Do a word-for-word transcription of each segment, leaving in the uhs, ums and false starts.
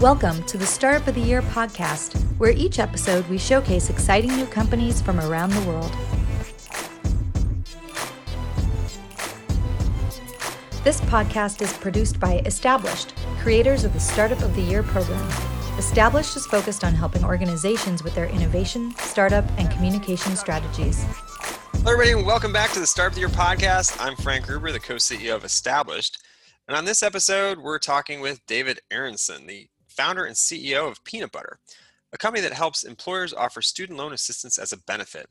Welcome to the Startup of the Year podcast, where each episode we showcase exciting new companies from around the world. This podcast is produced by Established, creators of the Startup of the Year program. Established is focused on helping organizations with their innovation, startup, and communication strategies. Hello, everybody, and welcome back to the Startup of the Year podcast. I'm Frank Gruber, the co-C E O of Established. And on this episode, we're talking with David Aronson, the founder and C E O of Peanut Butter, a company that helps employers offer student loan assistance as a benefit.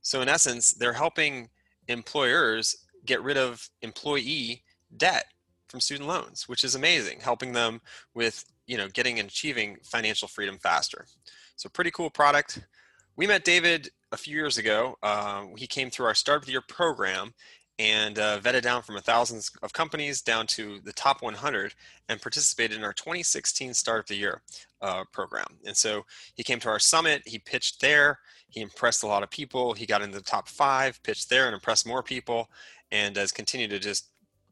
So in essence, they're helping employers get rid of employee debt from student loans, which is amazing, helping them with, you know, getting and achieving financial freedom faster. So pretty cool product. We met David a few years ago. Uh, he came through our Startup of the Year program and uh, vetted down from a thousands of companies down to the top one hundred and participated in our twenty sixteen Startup of the Year uh, program. And so he came to our summit, he pitched there, he impressed a lot of people, he got into the top five, pitched there and impressed more people, and has continued to just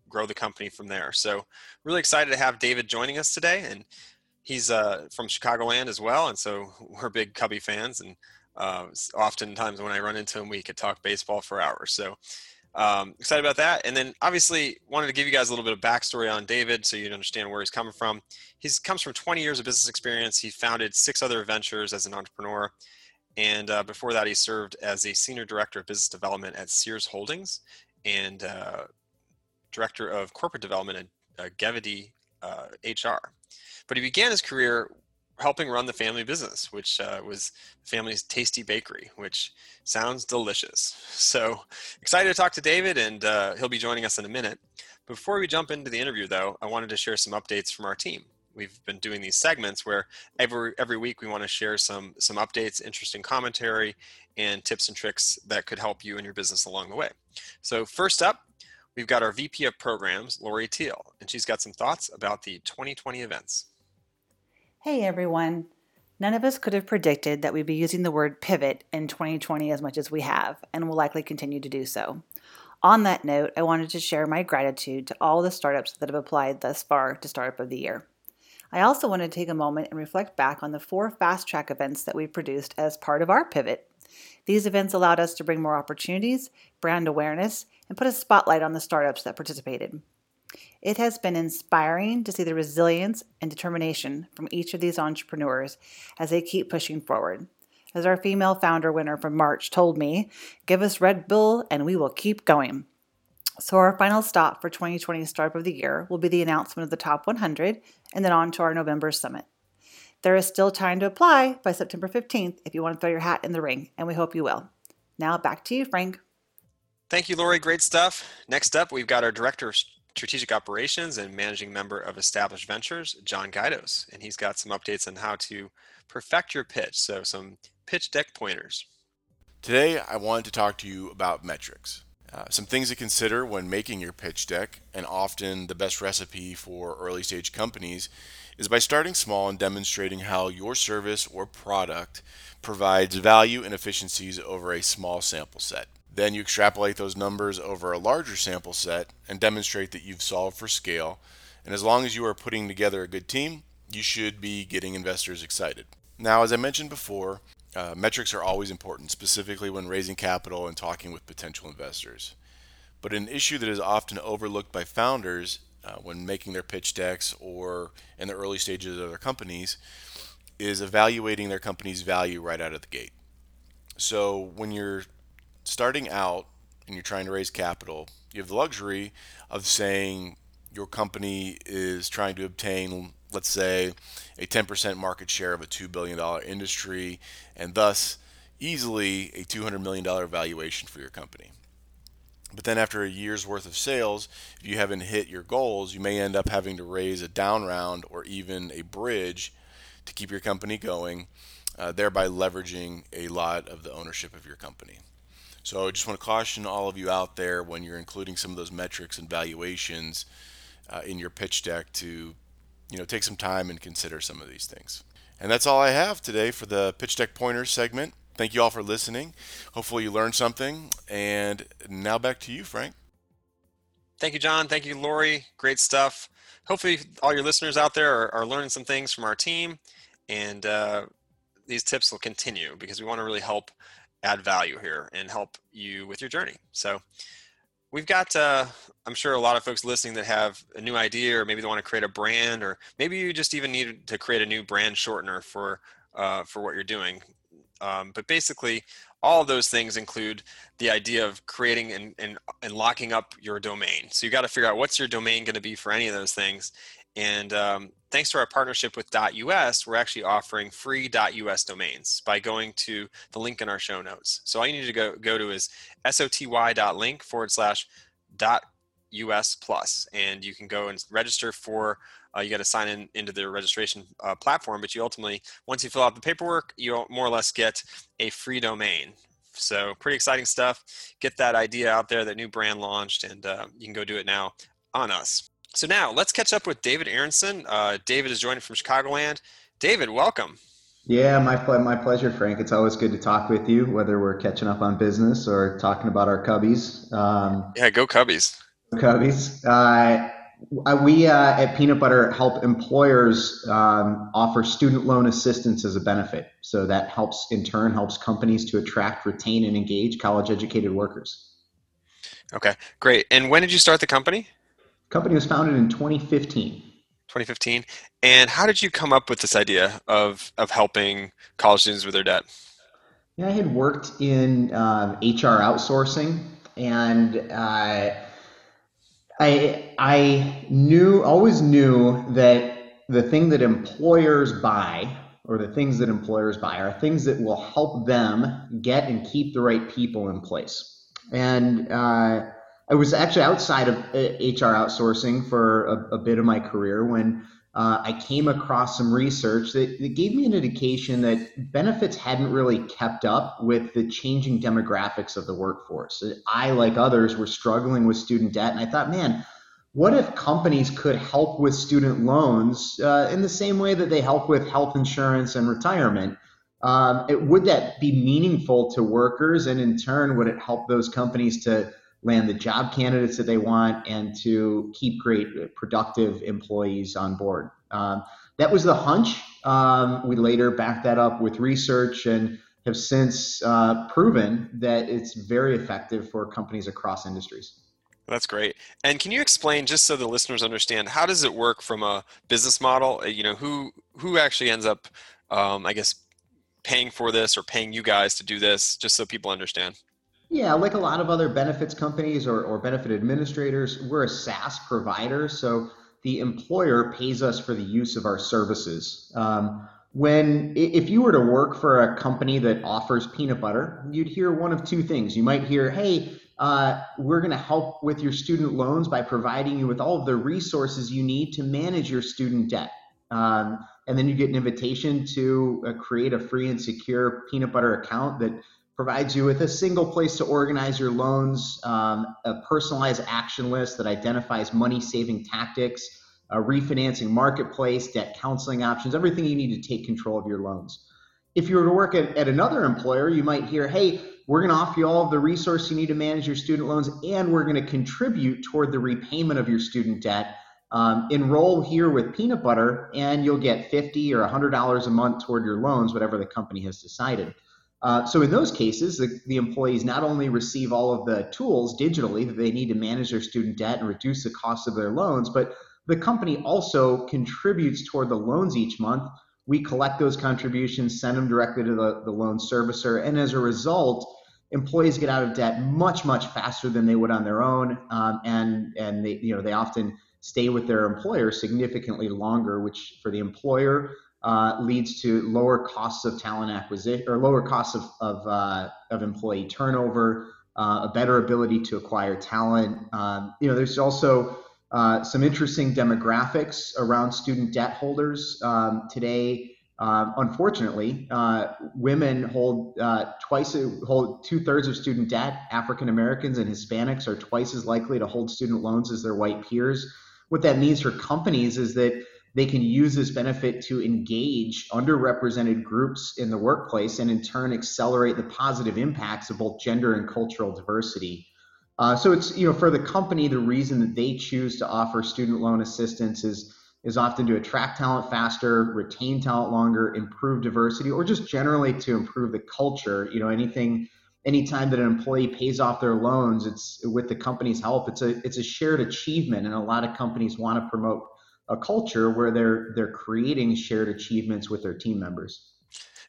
grow the company from there. So really excited to have David joining us today. And he's uh, from Chicagoland as well. And so we're big Cubby fans. And uh, oftentimes when I run into him, we could talk baseball for hours. So Um, excited about that. And then obviously wanted to give you guys a little bit of backstory on David so you'd understand where he's coming from. He comes from twenty years of business experience. He founded six other ventures as an entrepreneur. And uh, before that, he served as a senior director of business development at Sears Holdings and uh, director of corporate development at uh, Gevity uh, H R. But he began his career helping run the family business, which uh, was family's tasty bakery, which sounds delicious. So excited to talk to David, and uh, he'll be joining us in a minute. Before we jump into the interview though, I wanted to share some updates from our team. We've been doing these segments where every every week we want to share some, some updates, interesting commentary, and tips and tricks that could help you in your business along the way. So first up, we've got our V P of Programs, Lori Teal, and she's got some thoughts about the twenty twenty events. Hey everyone, none of us could have predicted that we'd be using the word pivot in twenty twenty as much as we have, and will likely continue to do so. On that note, I wanted to share my gratitude to all the startups that have applied thus far to Startup of the Year. I also want to take a moment and reflect back on the four Fast Track events that we produced as part of our pivot. These events allowed us to bring more opportunities, brand awareness, and put a spotlight on the startups that participated. It has been inspiring to see the resilience and determination from each of these entrepreneurs as they keep pushing forward. As our female founder winner from March told me, give us Red Bull and we will keep going. So our final stop for twenty twenty Startup of the Year will be the announcement of the top one hundred and then on to our November summit. There is still time to apply by September fifteenth if you want to throw your hat in the ring, and we hope you will. Now back to you, Frank. Thank you, Lori. Great stuff. Next up, we've got our director of Strategic Operations and Managing Member of Established Ventures, John Guidos, and he's got some updates on how to perfect your pitch, so some pitch deck pointers. Today, I wanted to talk to you about metrics, uh, some things to consider when making your pitch deck, and often the best recipe for early-stage companies is by starting small and demonstrating how your service or product provides value and efficiencies over a small sample set. Then you extrapolate those numbers over a larger sample set and demonstrate that you've solved for scale. And as long as you are putting together a good team, you should be getting investors excited. Now, as I mentioned before, uh, metrics are always important, specifically when raising capital and talking with potential investors. But an issue that is often overlooked by founders uh, when making their pitch decks or in the early stages of their companies is evaluating their company's value right out of the gate. So when you're starting out and you're trying to raise capital, you have the luxury of saying your company is trying to obtain, let's say, a ten percent market share of a two billion dollars industry, and thus easily a two hundred million dollars valuation for your company. But then after a year's worth of sales, if you haven't hit your goals, you may end up having to raise a down round or even a bridge to keep your company going, uh, thereby leveraging a lot of the ownership of your company. So I just want to caution all of you out there when you're including some of those metrics and valuations uh, in your pitch deck to, you know, take some time and consider some of these things. And that's all I have today for the pitch deck pointers segment. Thank you all for listening. Hopefully you learned something. And now back to you, Frank. Thank you, John. Thank you, Lori. Great stuff. Hopefully all your listeners out there are, are learning some things from our team, and uh, these tips will continue because we want to really help add value here and help you with your journey. So we've got, uh, I'm sure, a lot of folks listening that have a new idea, or maybe they want to create a brand, or maybe you just even need to create a new brand shortener for uh, for what you're doing. Um, but basically, all of those things include the idea of creating and, and, and locking up your domain. So you got to figure out what's your domain going to be for any of those things. And um, thanks to our partnership with .us, we're actually offering free .us domains by going to the link in our show notes. So all you need to go, go to is soty.link forward slash .us plus. And you can go and register for, uh, you got to sign in into their registration uh, platform, but you ultimately, once you fill out the paperwork, you more or less get a free domain. So pretty exciting stuff. Get that idea out there, that new brand launched, and uh, you can go do it now on us. So now let's catch up with David Aronson. Uh, David is joining from Chicagoland. David, welcome. Yeah, my my pleasure, Frank. It's always good to talk with you, whether we're catching up on business or talking about our Cubbies. Um, yeah, go Cubbies. Cubbies. Uh, we uh, at Peanut Butter help employers um, offer student loan assistance as a benefit. So that helps, in turn, helps companies to attract, retain, and engage college-educated workers. Okay, great. And when did you start the company? Company was founded in twenty fifteen. twenty fifteen. And how did you come up with this idea of, of helping college students with their debt? Yeah, I had worked in um, H R outsourcing, and uh, I I knew always knew that the thing that employers buy, or the things that employers buy, are things that will help them get and keep the right people in place. And uh, I was actually outside of H R outsourcing for a, a bit of my career when uh, I came across some research that, that gave me an indication that benefits hadn't really kept up with the changing demographics of the workforce. I, like others, were struggling with student debt, and I thought, man, what if companies could help with student loans uh, in the same way that they help with health insurance and retirement? Um, it, would that be meaningful to workers, and in turn, would it help those companies to land the job candidates that they want and to keep great, productive employees on board? Um, that was the hunch. Um, we later backed that up with research and have since uh, proven that it's very effective for companies across industries. That's great. And can you explain, just so the listeners understand, how does it work from a business model? You know, who who actually ends up, um, I guess, paying for this or paying you guys to do this, just so people understand? Yeah, like a lot of other benefits companies or, or benefit administrators, we're a SaaS provider, so the employer pays us for the use of our services. Um, when if you were to work for a company that offers peanut butter, you'd hear one of two things. You might hear, hey, uh, we're going to help with your student loans by providing you with all of the resources you need to manage your student debt. Um, and then you get an invitation to uh, create a free and secure peanut butter account that provides you with a single place to organize your loans, um, a personalized action list that identifies money-saving tactics, a refinancing marketplace, debt counseling options, everything you need to take control of your loans. If you were to work at, at another employer, you might hear, hey, we're going to offer you all of the resources you need to manage your student loans, and we're going to contribute toward the repayment of your student debt. Um, enroll here with Peanut Butter, and you'll get fifty dollars or one hundred dollars a month toward your loans, whatever the company has decided. Uh, so in those cases, the, the employees not only receive all of the tools digitally that they need to manage their student debt and reduce the cost of their loans, but the company also contributes toward the loans each month. We collect those contributions, send them directly to the, the loan servicer, and as a result, employees get out of debt much, much faster than they would on their own, um, and and they you know they often stay with their employer significantly longer, which for the employer Uh, leads to lower costs of talent acquisition, or lower costs of of, uh, of employee turnover, uh, a better ability to acquire talent. Um, you know, there's also uh, some interesting demographics around student debt holders um, today. Um, unfortunately, uh, women hold uh, twice hold two thirds of student debt. African Americans and Hispanics are twice as likely to hold student loans as their white peers. What that means for companies is that they can use this benefit to engage underrepresented groups in the workplace and in turn accelerate the positive impacts of both gender and cultural diversity. Uh, so it's, you know, for the company, the reason that they choose to offer student loan assistance is is often to attract talent faster, retain talent longer, improve diversity, or just generally to improve the culture. You know, anything, anytime that an employee pays off their loans, it's with the company's help. It's a it's a shared achievement, and a lot of companies want to promote a culture where they're they're creating shared achievements with their team members.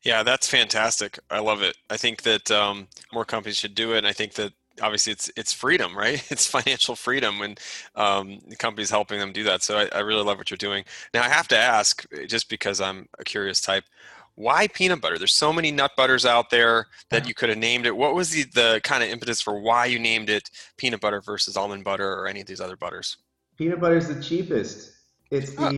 Yeah, that's fantastic. I love it. I think that um, more companies should do it. And I think that obviously it's it's freedom, right? It's financial freedom when um, the company's helping them do that. So I, I really love what you're doing. Now, I have to ask, just because I'm a curious type, why peanut butter? There's so many nut butters out there that you could have named it. What was the, the kind of impetus for why you named it peanut butter versus almond butter or any of these other butters? Peanut butter is the cheapest. It's the uh,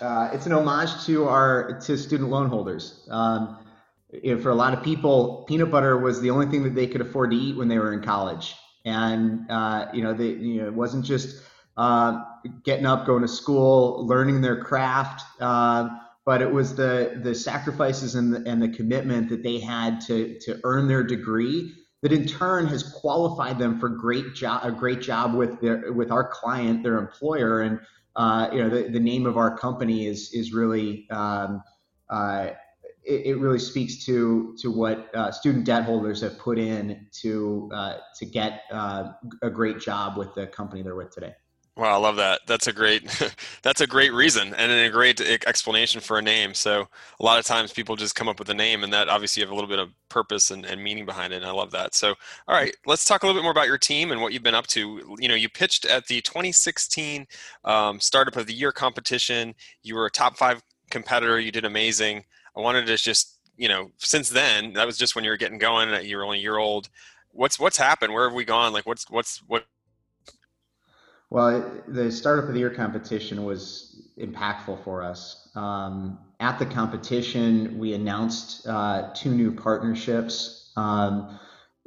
uh, it's an homage to our to student loan holders. Um, you know, for a lot of people, peanut butter was the only thing that they could afford to eat when they were in college, and uh, you know, they, you know, it wasn't just uh, getting up, going to school, learning their craft, uh, but it was the the sacrifices and the, and the commitment that they had to to earn their degree that in turn has qualified them for great job a great job with their with our client, their employer, and. Uh, you know, the, the name of our company is is really um, uh, it, it really speaks to to what uh, student debt holders have put in to uh, to get uh, a great job with the company they're with today. Wow, I love that. That's a great that's a great reason and a great explanation for a name. So a lot of times people just come up with a name, and that obviously you have a little bit of purpose and, and meaning behind it. And I love that. So all right, let's talk a little bit more about your team and what you've been up to. You know, you pitched at the twenty sixteen um, Startup of the Year competition. You were a top five competitor. You did amazing. I wanted to just, you know, since then, that was just when you were getting going. You were only a year old. What's what's happened? Where have we gone? Like what's what's what? Well, the Startup of the Year competition was impactful for us. Um, at the competition, we announced uh, two new partnerships. Um,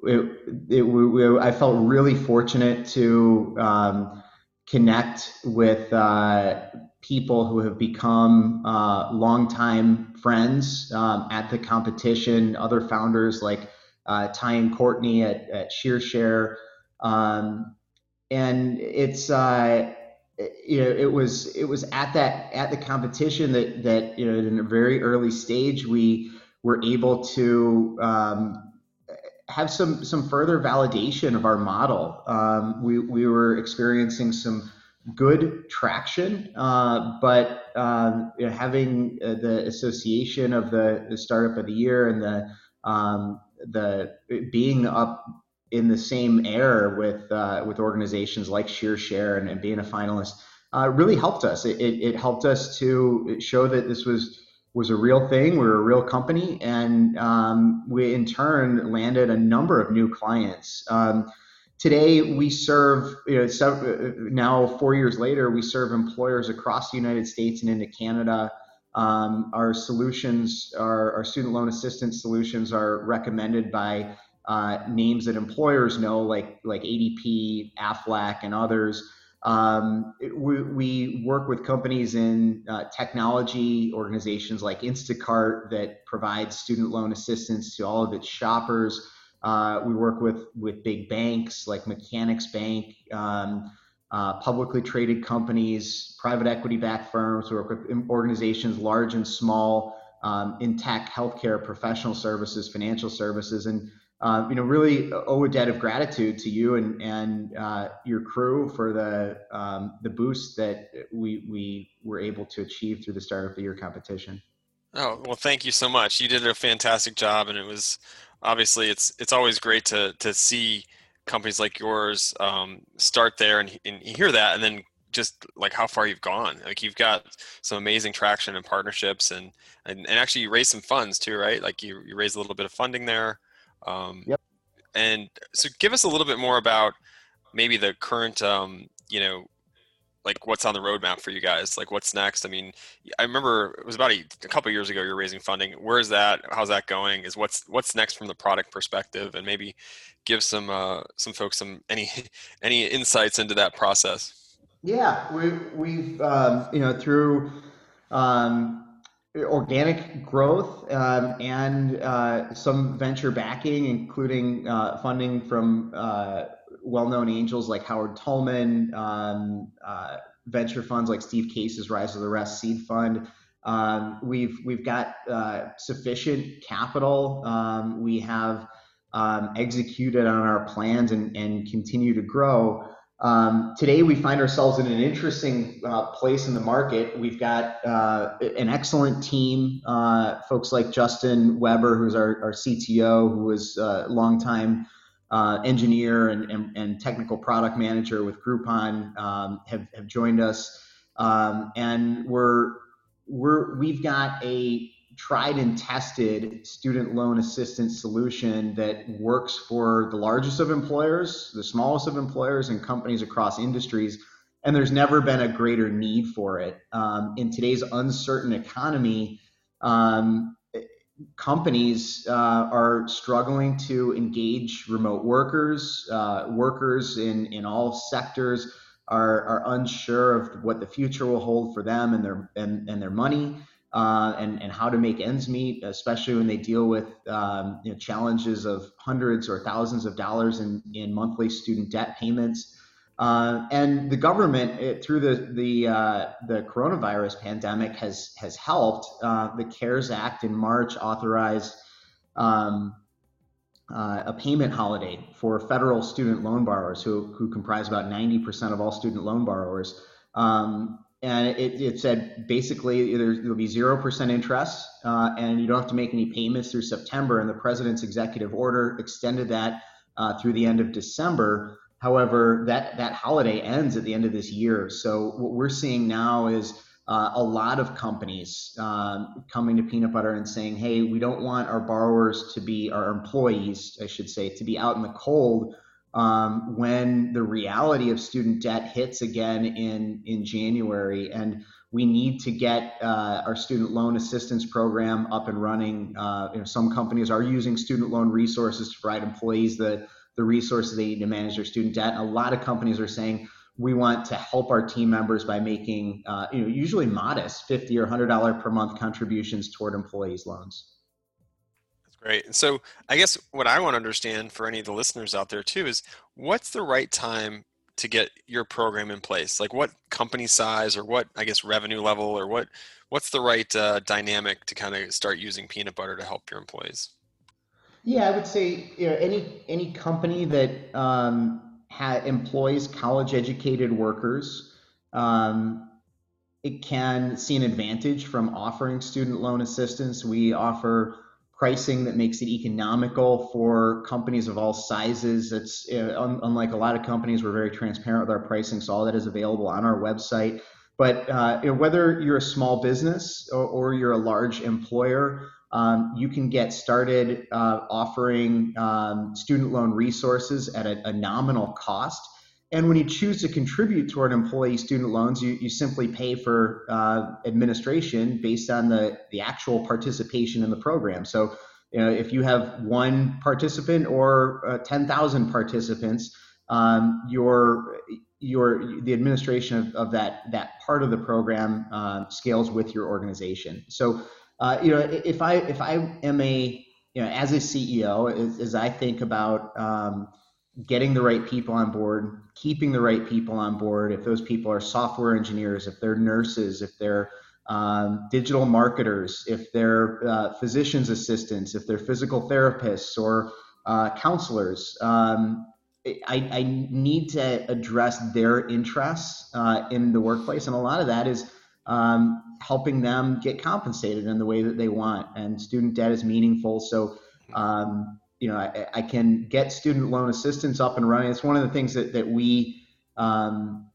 it, it, we, we, I felt really fortunate to um, connect with uh, people who have become uh, longtime friends um, at the competition, other founders like uh, Ty and Courtney at, at ShearShare. Um, And it's, uh, you know, it was it was at that at the competition that that, you know, in a very early stage, we were able to um, have some some further validation of our model. Um, we, we were experiencing some good traction, uh, but um, you know, having uh, the association of the, the Startup of the Year and the um, the being up in the same air with uh, with organizations like ShearShare and, and being a finalist uh, really helped us. It, it, it helped us to show that this was was a real thing. We were a real company, and um, we in turn landed a number of new clients. Um, today, we serve you know several, now four years later, we serve employers across the United States and into Canada. Um, our solutions, our, our student loan assistance solutions, are recommended by Uh, names that employers know, like like A D P, Aflac, and others. Um, we, we work with companies in uh, technology, organizations like Instacart that provides student loan assistance to all of its shoppers. Uh, we work with with big banks like Mechanics Bank, um, uh, publicly traded companies, private equity-backed firms. We work with organizations large and small um, in tech, healthcare, professional services, financial services, and Uh, you know, really owe a debt of gratitude to you and and uh, your crew for the um, the boost that we we were able to achieve through the Startup of the Year competition. Oh well, thank you so much. You did a fantastic job, and it was obviously it's it's always great to to see companies like yours um, start there and and hear that, and then just like how far you've gone. Like you've got some amazing traction and partnerships, and and, and actually you raised some funds too, right? Like you you raised a little bit of funding there. Um, yep. And so give us a little bit more about maybe the current, um, you know, like what's on the roadmap for you guys, like what's next. I mean, I remember it was about a, a couple of years ago, you're raising funding. Where is that? How's that going? Is what's, what's next from the product perspective, and maybe give some, uh, some folks some, any, any insights into that process. Yeah, we, we've, um, you know, through, um, organic growth um, and uh, some venture backing, including uh, funding from uh, well-known angels like Howard Tullman, um, uh, venture funds like Steve Case's Rise of the Rest Seed Fund. Um, we've we've got uh, sufficient capital. Um, we have um, executed on our plans and, and continue to grow. Um, today, we find ourselves in an interesting uh, place in the market. We've got uh, an excellent team, uh, folks like Justin Weber, who's our, our C T O, who was a longtime uh, engineer and, and, and technical product manager with Groupon, um, have, have joined us. Um, and we're, we're, we've got a tried and tested student loan assistance solution that works for the largest of employers, the smallest of employers, and companies across industries. And there's never been a greater need for it. Um, in today's uncertain economy, um, companies uh, are struggling to engage remote workers. Uh, workers in, in all sectors are, are unsure of what the future will hold for them and their, and, and their money. Uh, and, and how to make ends meet, especially when they deal with um, you know, challenges of hundreds or thousands of dollars in, in monthly student debt payments. Uh, and the government, it, through the the, uh, the coronavirus pandemic, has has helped. Uh, the CARES Act in March authorized um, uh, a payment holiday for federal student loan borrowers, who, who comprise about ninety percent of all student loan borrowers. Um, And it, it said, basically, there will be zero percent interest, uh, and you don't have to make any payments through September. And the president's executive order extended that uh, through the end of December. However, that, that holiday ends at the end of this year. So what we're seeing now is uh, a lot of companies um, coming to Peanut Butter and saying, hey, we don't want our borrowers to be, our employees, I should say, to be out in the cold. Um, when the reality of student debt hits again in, in January, and we need to get uh, our student loan assistance program up and running. Uh, you know, some companies are using student loan resources to provide employees the, the resources they need to manage their student debt. And a lot of companies are saying, we want to help our team members by making uh, you know, usually modest fifty dollars or one hundred dollars per month contributions toward employees' loans. Great. And so I guess what I want to understand for any of the listeners out there too is what's the right time to get your program in place? Like what company size or what, I guess, revenue level or what, what's the right uh, dynamic to kind of start using Peanut Butter to help your employees? Yeah, I would say, you know, any, any company that um, ha- employs college educated workers, um, it can see an advantage from offering student loan assistance. We offer pricing that makes it economical for companies of all sizes. It's you know, un- unlike a lot of companies, we're very transparent with our pricing, so all that is available on our website. But uh, you know, whether you're a small business or, or you're a large employer, um, you can get started uh, offering um, student loan resources at a, a nominal cost. And when you choose to contribute toward employee student loans, you, you simply pay for uh, administration based on the, the actual participation in the program. So, you know, if you have one participant or uh, ten thousand participants, um, your your the administration of, of that that part of the program uh, scales with your organization. So, uh, you know, if I if I am a you know as a C E O, as, as I think about um, getting the right people on board, keeping the right people on board. If those people are software engineers, if they're nurses, if they're um, digital marketers, if they're uh, physician's assistants, if they're physical therapists or uh, counselors, um, I, I need to address their interests uh, in the workplace. And a lot of that is um, helping them get compensated in the way that they want. And student debt is meaningful. So, um, You know, I, I can get student loan assistance up and running. It's one of the things that that we um,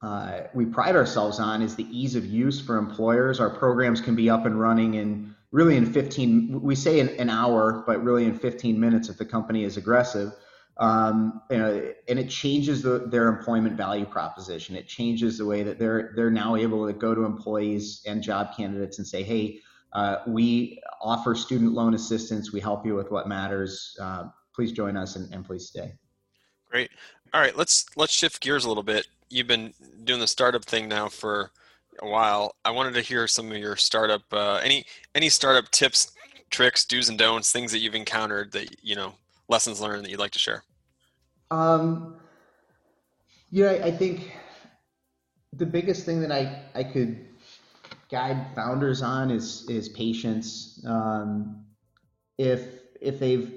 uh, we pride ourselves on is the ease of use for employers. Our programs can be up and running in really in fifteen. We say in an hour, but really in fifteen minutes if the company is aggressive. Um, you know, and it changes the, their employment value proposition. It changes the way that they're they're now able to go to employees and job candidates and say, hey. Uh, we offer student loan assistance. We help you with what matters. Uh, please join us and, and please stay. Great. All right. Let's let's shift gears a little bit. You've been doing the startup thing now for a while. I wanted to hear some of your startup, uh, any any startup tips, tricks, do's and don'ts, things that you've encountered that, you know, lessons learned that you'd like to share. Um, you know, I, I think the biggest thing that I, I could guide founders on is, is patience. Um, if, if they've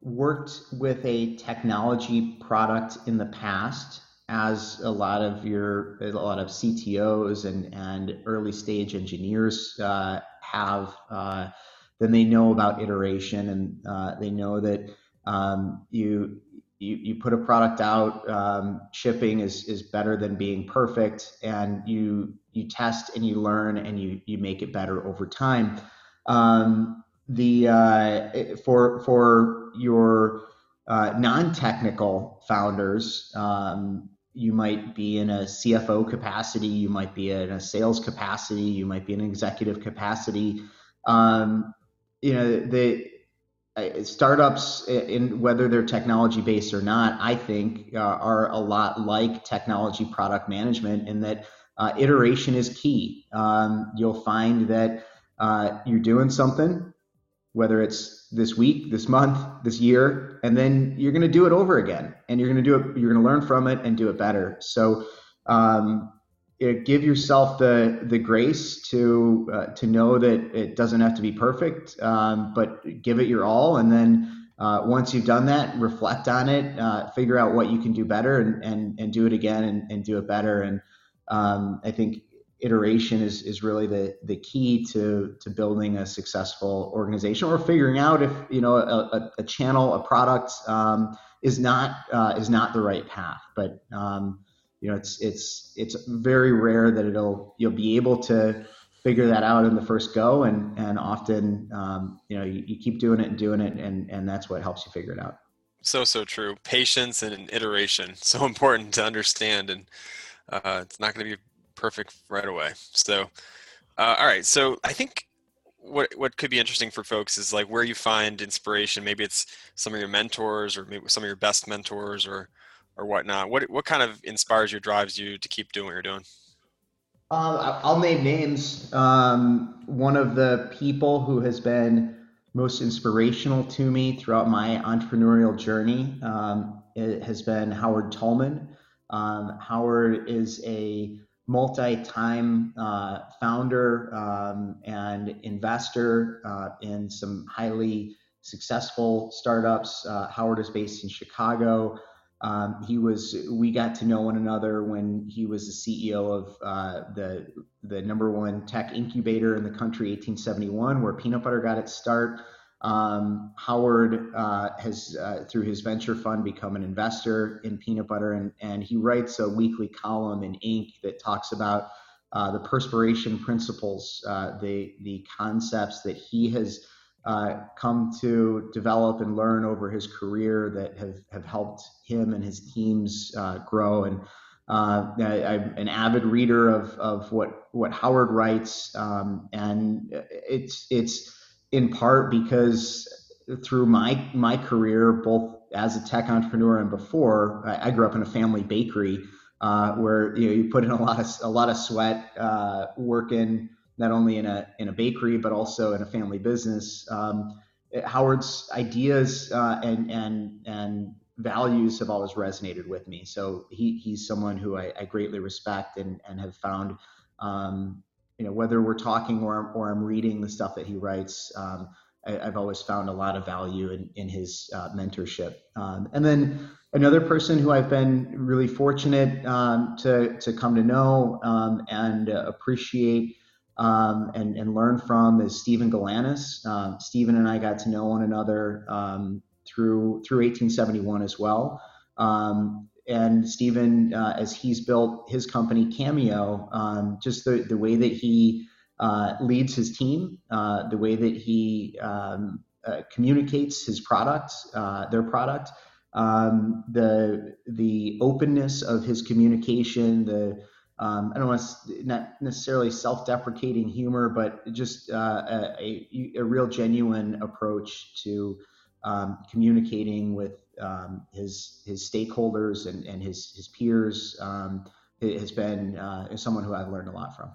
worked with a technology product in the past, as a lot of your, a lot of C T Os and, and early stage engineers uh, have, uh, then they know about iteration, and uh, they know that um, you, you you put a product out, um, shipping is is better than being perfect, and you you test and you learn and you you make it better over time. Um, the uh, for for your uh, non-technical founders, um, you might be in a C F O capacity, you might be in a sales capacity, you might be in an executive capacity. Um, you know, the uh, startups, in whether they're technology based or not, I think uh, are a lot like technology product management in that uh, iteration is key. Um, you'll find that uh, you're doing something, whether it's this week, this month, this year, and then you're going to do it over again, and you're going to do it. You're going to learn from it and do it better. So, um, it, give yourself the the grace to uh, to know that it doesn't have to be perfect, um, but give it your all. And then uh, once you've done that, reflect on it, uh, figure out what you can do better, and and and do it again, and, and do it better. And um, I think iteration is, is really the, the key to, to building a successful organization, or figuring out if, you know, a, a channel, a product, um, is not, uh, is not the right path. But, um, you know, it's, it's, it's very rare that it'll, you'll be able to figure that out in the first go. And, and often, um, you know, you, you keep doing it and doing it, and, and that's what helps you figure it out. So, so true. Patience and iteration. So important to understand. And, uh, it's not going to be perfect right away. So, uh, all right. So I think what what could be interesting for folks is like where you find inspiration. Maybe it's some of your mentors, or maybe some of your best mentors, or or whatnot. What what kind of inspires you, drives you to keep doing what you're doing? Uh, I'll name names. Um, one of the people who has been most inspirational to me throughout my entrepreneurial journey um, has been Howard Tullman. Um, Howard is a multi-time uh, founder um, and investor uh, in some highly successful startups. Uh, Howard is based in Chicago. Um, he was, we got to know one another when he was the C E O of uh, the the number one tech incubator in the country, eighteen seventy-one, where Peanut Butter got its start. Um, Howard uh, has, uh, through his venture fund, become an investor in Peanut Butter, and, and he writes a weekly column in Inc that talks about uh, the perspiration principles, uh, the the concepts that he has uh, come to develop and learn over his career that have, have helped him and his teams uh, grow. And uh, I, I'm an avid reader of of what what Howard writes, um, and it's it's. in part because through my my career, both as a tech entrepreneur and before, I, I grew up in a family bakery uh, where you know you put in a lot of a lot of sweat uh, working not only in a in a bakery but also in a family business. Um, Howard's ideas uh, and and and values have always resonated with me, so he he's someone who I, I greatly respect and and have found. Um, You know, whether we're talking or or I'm reading the stuff that he writes, um, I, I've always found a lot of value in in his uh, mentorship. Um, and then another person who I've been really fortunate um, to to come to know um, and uh, appreciate um, and and learn from is Stephen Galanis. Um, Stephen and I got to know one another um, through through eighteen seventy-one as well. Um, And Stephen, uh, as he's built his company Cameo, um, just the, the way that he uh, leads his team, uh, the way that he um, uh, communicates his product, uh, their product, um, the the openness of his communication, the um, I don't want to not necessarily self-deprecating humor, but just uh, a, a real genuine approach to um, communicating with. Um, his his stakeholders and, and his his peers um, has been uh, someone who I've learned a lot from.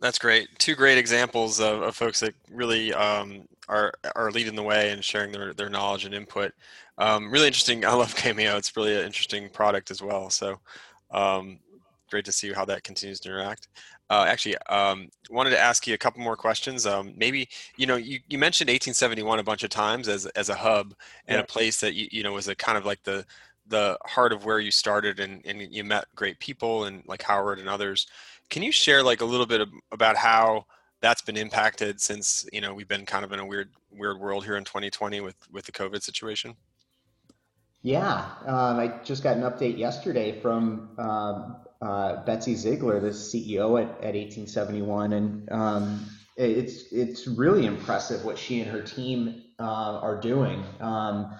That's great. Two great examples of, of folks that really um, are are leading the way and sharing their, their knowledge and input. Um, really interesting. I love Cameo. It's really an interesting product as well. So um, great to see how that continues to interact. Uh, actually, um, wanted to ask you a couple more questions. Um, maybe, you know, you, you mentioned eighteen seventy-one a bunch of times as as a hub and yeah. a place that, you, you know, was a kind of like the the heart of where you started and, and you met great people and like Howard and others. Can you share like a little bit of, about how that's been impacted since, you know, we've been kind of in a weird, weird world here in twenty twenty with, with the COVID situation? Yeah. Um, I just got an update yesterday from um, uh, Betsy Ziegler, the C E O at, at eighteen seventy-one. And um, it's, it's really impressive what she and her team uh, are doing. Um,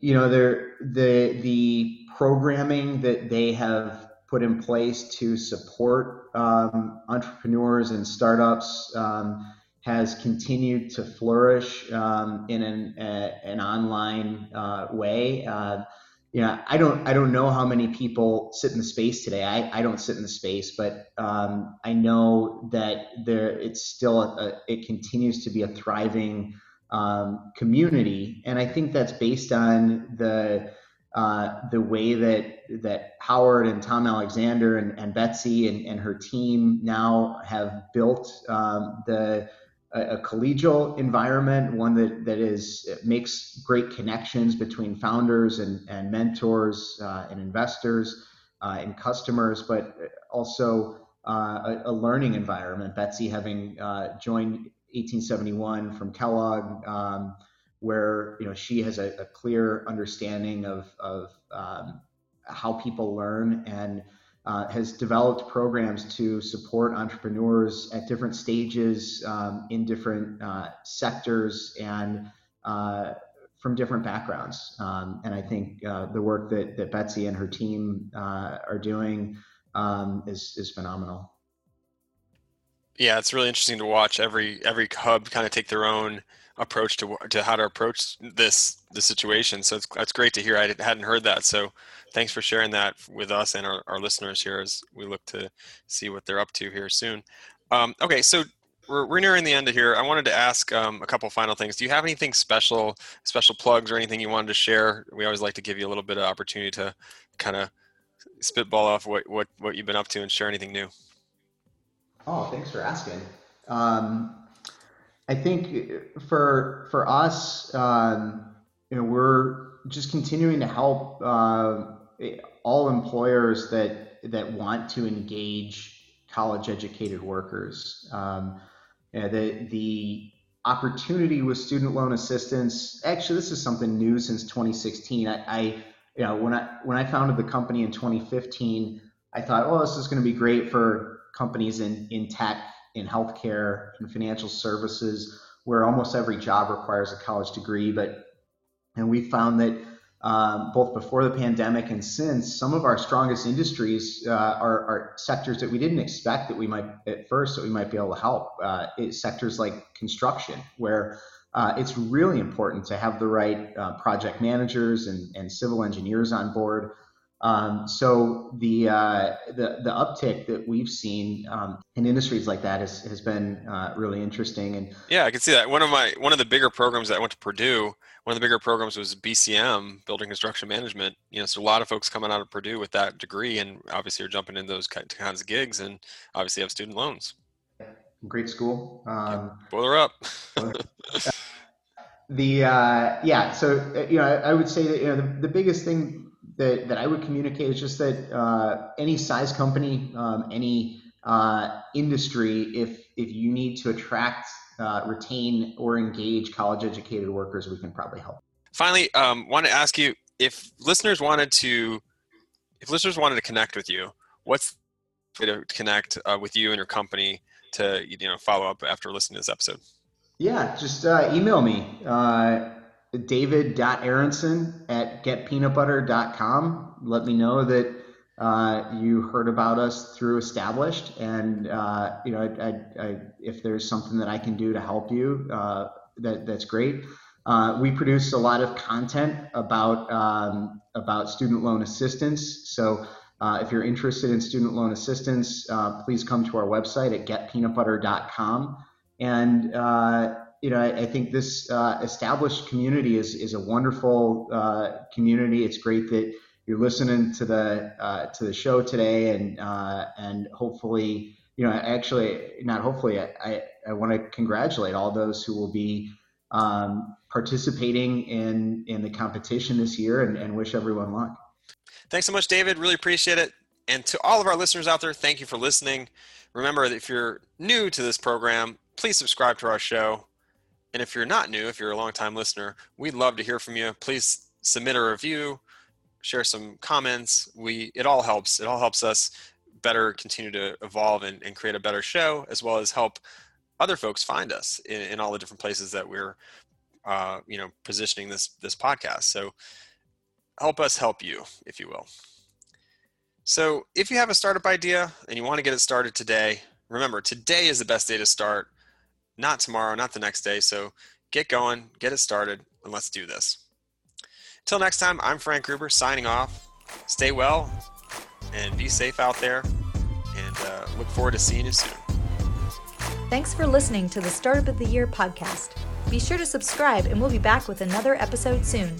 you know, they're, the, the programming that they have put in place to support um, entrepreneurs and startups um, has continued to flourish um, in an, a, an online uh, way. Uh, you know, I don't I don't know how many people sit in the space today. I, I don't sit in the space, but um, I know that there it's still a, it continues to be a thriving um, community, and I think that's based on the. Uh, the way that that Howard and Tom Alexander and, and Betsy and, and her team now have built um, the a, a collegial environment, one that that is makes great connections between founders and, and mentors uh, and investors uh, and customers, but also uh, a, a learning environment. Betsy having uh, joined eighteen seventy-one from Kellogg. Um, where you know she has a, a clear understanding of, of um, how people learn and uh, has developed programs to support entrepreneurs at different stages um, in different uh, sectors and uh, from different backgrounds. Um, and I think uh, the work that, that Betsy and her team uh, are doing um, is, is phenomenal. Yeah, it's really interesting to watch every every hub kind of take their own approach to to how to approach this the situation. So it's that's great to hear. I hadn't heard that. So thanks for sharing that with us and our, our listeners here as we look to see what they're up to here soon. Um, okay, so we're, we're nearing the end of here. I wanted to ask um, a couple final things. Do you have anything special, special plugs or anything you wanted to share? We always like to give you a little bit of opportunity to kind of spitball off what, what, what you've been up to and share anything new. Oh, thanks for asking. Um, I think for for us, um, you know, we're just continuing to help uh, all employers that that want to engage college-educated workers. Um, you know, the the opportunity with student loan assistance. Actually, this is something new since twenty sixteen. I, I you know when I when I founded the company in twenty fifteen, I thought, oh, this is going to be great for companies in, in tech, in healthcare, in financial services, where almost every job requires a college degree. But and we found that um, both before the pandemic and since, some of our strongest industries uh, are, are sectors that we didn't expect that we might at first that we might be able to help. Uh, it's sectors like construction, where uh, it's really important to have the right uh, project managers and, and civil engineers on board. Um, so the, uh, the the uptick that we've seen um, in industries like that has, has been uh, really interesting. And yeah, I can see that. One of my one of the bigger programs that I went to Purdue, one of the bigger programs was B C M, Building Construction Management. You know, so a lot of folks coming out of Purdue with that degree, and obviously are jumping into those kinds of gigs, and obviously have student loans. Great school. Um, yeah, boiler up. the uh, yeah, so you know, I, I would say that you know the, the biggest thing that that I would communicate is just that uh, any size company, um, any uh, industry, if if you need to attract, uh, retain, or engage college-educated workers, we can probably help. Finally, um, want to ask you if listeners wanted to, if listeners wanted to connect with you, what's the way to connect uh, with you and your company to you know follow up after listening to this episode? Yeah, just uh, email me. Uh, David.Aronson at get peanut butter dot com. Let me know that uh, you heard about us through Established, and uh, you know, I, I, I, if there's something that I can do to help you, uh, that that's great. Uh, we produce a lot of content about um, about student loan assistance, so Uh, if you're interested in student loan assistance, uh, please come to our website at get peanut butter dot com. And, uh, you know, I, I think this uh, established community is is a wonderful uh, community. It's great that you're listening to the uh, to the show today, and uh, and hopefully, you know, actually, not hopefully, I, I, I want to congratulate all those who will be um, participating in, in the competition this year, and, and wish everyone luck. Thanks so much, David. Really appreciate it. And to all of our listeners out there, thank you for listening. Remember that if you're new to this program, please subscribe to our show. And if you're not new, if you're a longtime listener, we'd love to hear from you. Please submit a review, share some comments. We It all helps. It all helps us better continue to evolve and, and create a better show, as well as help other folks find us in, in all the different places that we're uh, you know, positioning this this podcast. So help us help you, if you will. So if you have a startup idea and you want to get it started today, remember, today is the best day to start. Not tomorrow, not the next day. So get going, get it started, and let's do this. Until next time, I'm Frank Gruber signing off. Stay well and be safe out there, and uh, look forward to seeing you soon. Thanks for listening to the Startup of the Year podcast. Be sure to subscribe, and we'll be back with another episode soon.